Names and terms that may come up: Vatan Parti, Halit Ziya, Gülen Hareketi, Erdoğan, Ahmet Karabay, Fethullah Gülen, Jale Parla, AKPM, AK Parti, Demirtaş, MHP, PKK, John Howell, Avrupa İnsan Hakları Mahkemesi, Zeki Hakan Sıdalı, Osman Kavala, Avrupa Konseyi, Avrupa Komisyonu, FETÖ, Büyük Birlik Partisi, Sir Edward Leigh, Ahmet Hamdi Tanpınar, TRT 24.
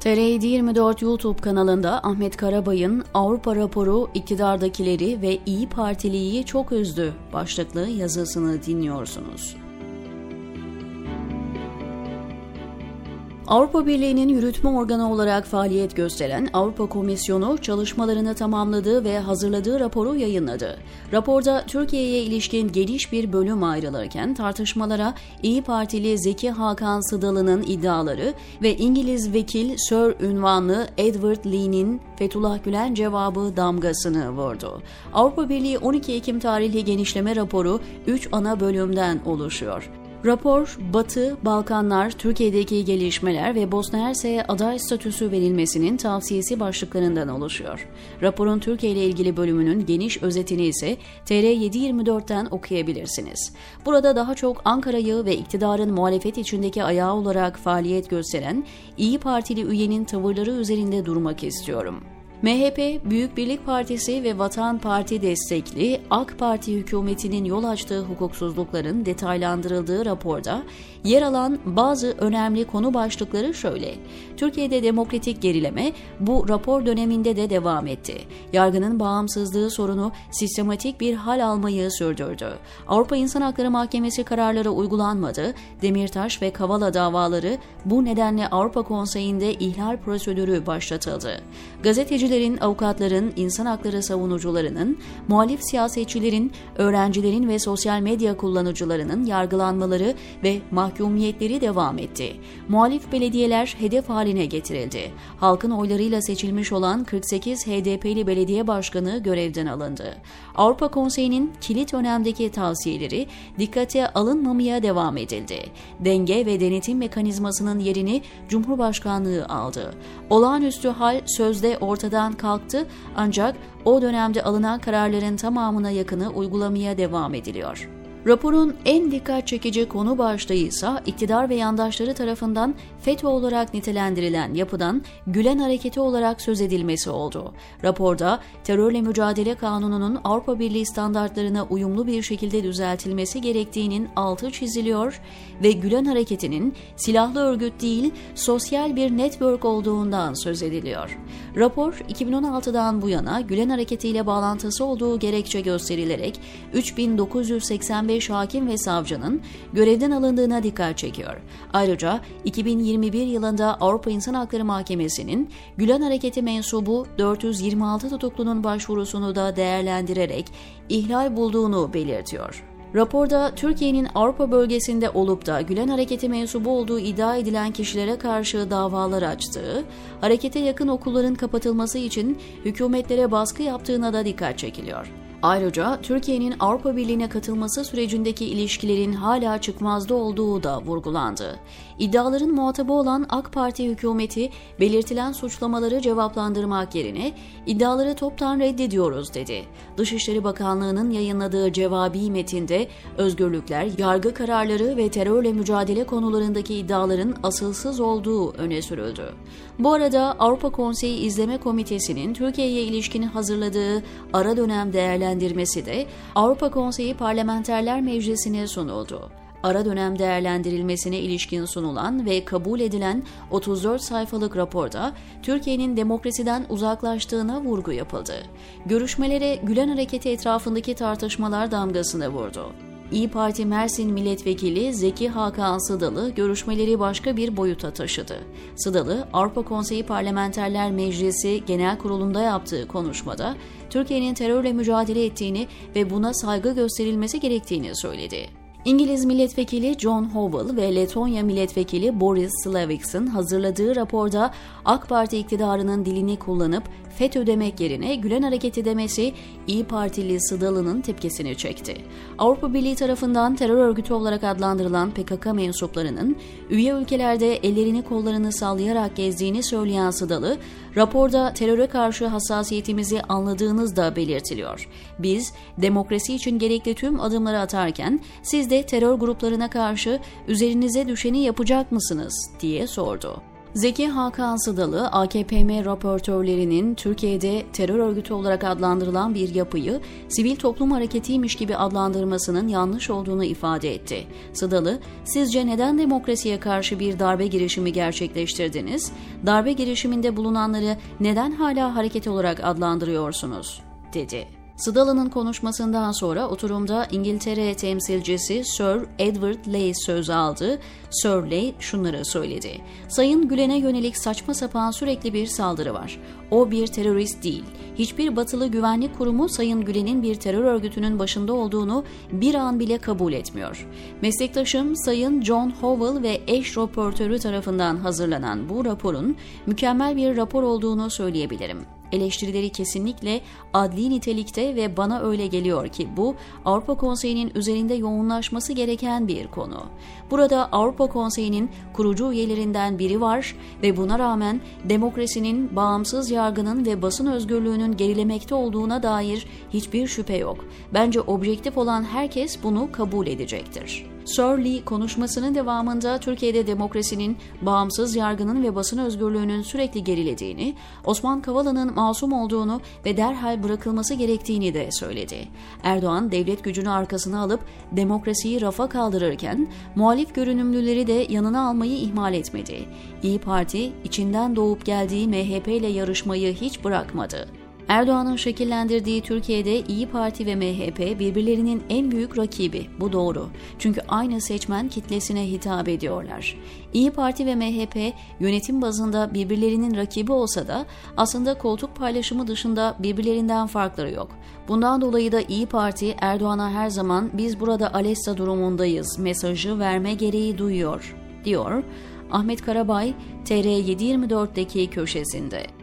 TRT 24 YouTube kanalında Ahmet Karabay'ın Avrupa raporu iktidardakileri ve İyi Partiliyi çok üzdü başlıklı yazısını dinliyorsunuz. Avrupa Birliği'nin yürütme organı olarak faaliyet gösteren Avrupa Komisyonu çalışmalarını tamamladığı ve hazırladığı raporu yayınladı. Raporda Türkiye'ye ilişkin geniş bir bölüm ayrılırken tartışmalara İYİ Partili Zeki Hakan Sıdalı'nın iddiaları ve İngiliz vekil Sir ünvanlı Edward Leigh'nin Fethullah Gülen cevabı damgasını vurdu. Avrupa Birliği 12 Ekim tarihli genişleme raporu 3 ana bölümden oluşuyor. Rapor, Batı, Balkanlar, Türkiye'deki gelişmeler ve Bosna Hersek'e aday statüsü verilmesinin tavsiyesi başlıklarından oluşuyor. Raporun Türkiye ile ilgili bölümünün geniş özetini ise TR724'ten okuyabilirsiniz. Burada daha çok Ankara'yı ve iktidarın muhalefet içindeki ayağı olarak faaliyet gösteren İyi Partili üyenin tavırları üzerinde durmak istiyorum. MHP, Büyük Birlik Partisi ve Vatan Parti destekli AK Parti hükümetinin yol açtığı hukuksuzlukların detaylandırıldığı raporda yer alan bazı önemli konu başlıkları şöyle. Türkiye'de demokratik gerileme bu rapor döneminde de devam etti. Yargının bağımsızlığı sorunu sistematik bir hal almayı sürdürdü. Avrupa İnsan Hakları Mahkemesi kararları uygulanmadı. Demirtaş ve Kavala davaları bu nedenle Avrupa Konseyi'nde ihlal prosedürü başlatıldı. Gazetecilerin, avukatların, insan hakları savunucularının, muhalif siyasetçilerin, öğrencilerin ve sosyal medya kullanıcılarının yargılanmaları ve mahkumiyetleri devam etti. Muhalif belediyeler hedef haline getirildi. Halkın oylarıyla seçilmiş olan 48 HDP'li belediye başkanı görevden alındı. Avrupa Konseyi'nin kilit önemdeki tavsiyeleri dikkate alınmamaya devam edildi. Denge ve denetim mekanizmasının yerini Cumhurbaşkanlığı aldı. Olağanüstü hal sözde ortadan kalktı ancak o dönemde alınan kararların tamamına yakını uygulamaya devam ediliyor. Raporun en dikkat çekici konu başlığı ise iktidar ve yandaşları tarafından FETÖ olarak nitelendirilen yapıdan Gülen Hareketi olarak söz edilmesi oldu. Raporda terörle mücadele kanununun Avrupa Birliği standartlarına uyumlu bir şekilde düzeltilmesi gerektiğinin altı çiziliyor ve Gülen Hareketi'nin silahlı örgüt değil sosyal bir network olduğundan söz ediliyor. Rapor 2016'dan bu yana Gülen Hareketi ile bağlantısı olduğu gerekçe gösterilerek 3985 hakim ve savcının görevden alındığına dikkat çekiyor. Ayrıca 2021 yılında Avrupa İnsan Hakları Mahkemesi'nin Gülen Hareketi mensubu 426 tutuklunun başvurusunu da değerlendirerek ihlal bulduğunu belirtiyor. Raporda Türkiye'nin Avrupa bölgesinde olup da Gülen Hareketi mensubu olduğu iddia edilen kişilere karşı davalar açtığı, harekete yakın okulların kapatılması için hükümetlere baskı yaptığına da dikkat çekiliyor. Ayrıca Türkiye'nin Avrupa Birliği'ne katılması sürecindeki ilişkilerin hala çıkmazda olduğu da vurgulandı. İddiaların muhatabı olan AK Parti hükümeti belirtilen suçlamaları cevaplandırmak yerine iddiaları toptan reddediyoruz dedi. Dışişleri Bakanlığı'nın yayınladığı cevabi metinde özgürlükler, yargı kararları ve terörle mücadele konularındaki iddiaların asılsız olduğu öne sürüldü. Bu arada Avrupa Konseyi İzleme Komitesi'nin Türkiye'ye ilişkin hazırladığı ara dönem değerlendirmesi de Avrupa Konseyi Parlamenterler Meclisi'ne sunuldu. Ara dönem değerlendirilmesine ilişkin sunulan ve kabul edilen 34 sayfalık raporda Türkiye'nin demokrasiden uzaklaştığına vurgu yapıldı. Görüşmelere Gülen Hareketi etrafındaki tartışmalar damgasını vurdu. İYİ Parti Mersin Milletvekili Zeki Hakan Sıdalı görüşmeleri başka bir boyuta taşıdı. Sıdalı, Avrupa Konseyi Parlamenterler Meclisi Genel Kurulu'nda yaptığı konuşmada Türkiye'nin terörle mücadele ettiğini ve buna saygı gösterilmesi gerektiğini söyledi. İngiliz Milletvekili John Howell ve Letonya Milletvekili Boris Slavics'in hazırladığı raporda AK Parti iktidarının dilini kullanıp FETÖ demek yerine Gülen Hareketi demesi İYİ Partili Sıdalı'nın tepkisini çekti. Avrupa Birliği tarafından terör örgütü olarak adlandırılan PKK mensuplarının üye ülkelerde ellerini kollarını sallayarak gezdiğini söyleyen Sıdalı, raporda teröre karşı hassasiyetimizi anladığınız da belirtiliyor. Biz demokrasi için gerekli tüm adımları atarken siz de terör gruplarına karşı üzerinize düşeni yapacak mısınız diye sordu. Zeki Hakan Sıdalı, AKPM raportörlerinin Türkiye'de terör örgütü olarak adlandırılan bir yapıyı sivil toplum hareketiymiş gibi adlandırmasının yanlış olduğunu ifade etti. Sıdalı, "Sizce neden demokrasiye karşı bir darbe girişimi gerçekleştirdiniz? Darbe girişiminde bulunanları neden hala hareket olarak adlandırıyorsunuz?" dedi. Sıdalı'nın konuşmasından sonra oturumda İngiltere temsilcisi Sir Edward Leigh söz aldı. Sir Leigh şunları söyledi: "Sayın Gülen'e yönelik saçma sapan sürekli bir saldırı var. O bir terörist değil. Hiçbir batılı güvenlik kurumu Sayın Gülen'in bir terör örgütünün başında olduğunu bir an bile kabul etmiyor. Meslektaşım Sayın John Howell ve eş raportörü tarafından hazırlanan bu raporun mükemmel bir rapor olduğunu söyleyebilirim. Eleştirileri kesinlikle adli nitelikte ve bana öyle geliyor ki bu Avrupa Konseyi'nin üzerinde yoğunlaşması gereken bir konu. Burada Avrupa Konseyi'nin kurucu üyelerinden biri var ve buna rağmen demokrasinin, bağımsız yargının ve basın özgürlüğünün gerilemekte olduğuna dair hiçbir şüphe yok. Bence objektif olan herkes bunu kabul edecektir." Sir Leigh konuşmasının devamında Türkiye'de demokrasinin, bağımsız yargının ve basın özgürlüğünün sürekli gerilediğini, Osman Kavala'nın masum olduğunu ve derhal bırakılması gerektiğini de söyledi. Erdoğan, devlet gücünü arkasına alıp demokrasiyi rafa kaldırırken muhalif görünümlüleri de yanına almayı ihmal etmedi. İYİ Parti, içinden doğup geldiği MHP ile yarışmayı hiç bırakmadı. Erdoğan'ın şekillendirdiği Türkiye'de İYİ Parti ve MHP birbirlerinin en büyük rakibi. Bu doğru. Çünkü aynı seçmen kitlesine hitap ediyorlar. İYİ Parti ve MHP yönetim bazında birbirlerinin rakibi olsa da aslında koltuk paylaşımı dışında birbirlerinden farkları yok. Bundan dolayı da İYİ Parti Erdoğan'a her zaman "Biz burada Alesta durumundayız" mesajı verme gereği duyuyor, diyor Ahmet Karabay TR 724'deki köşesinde.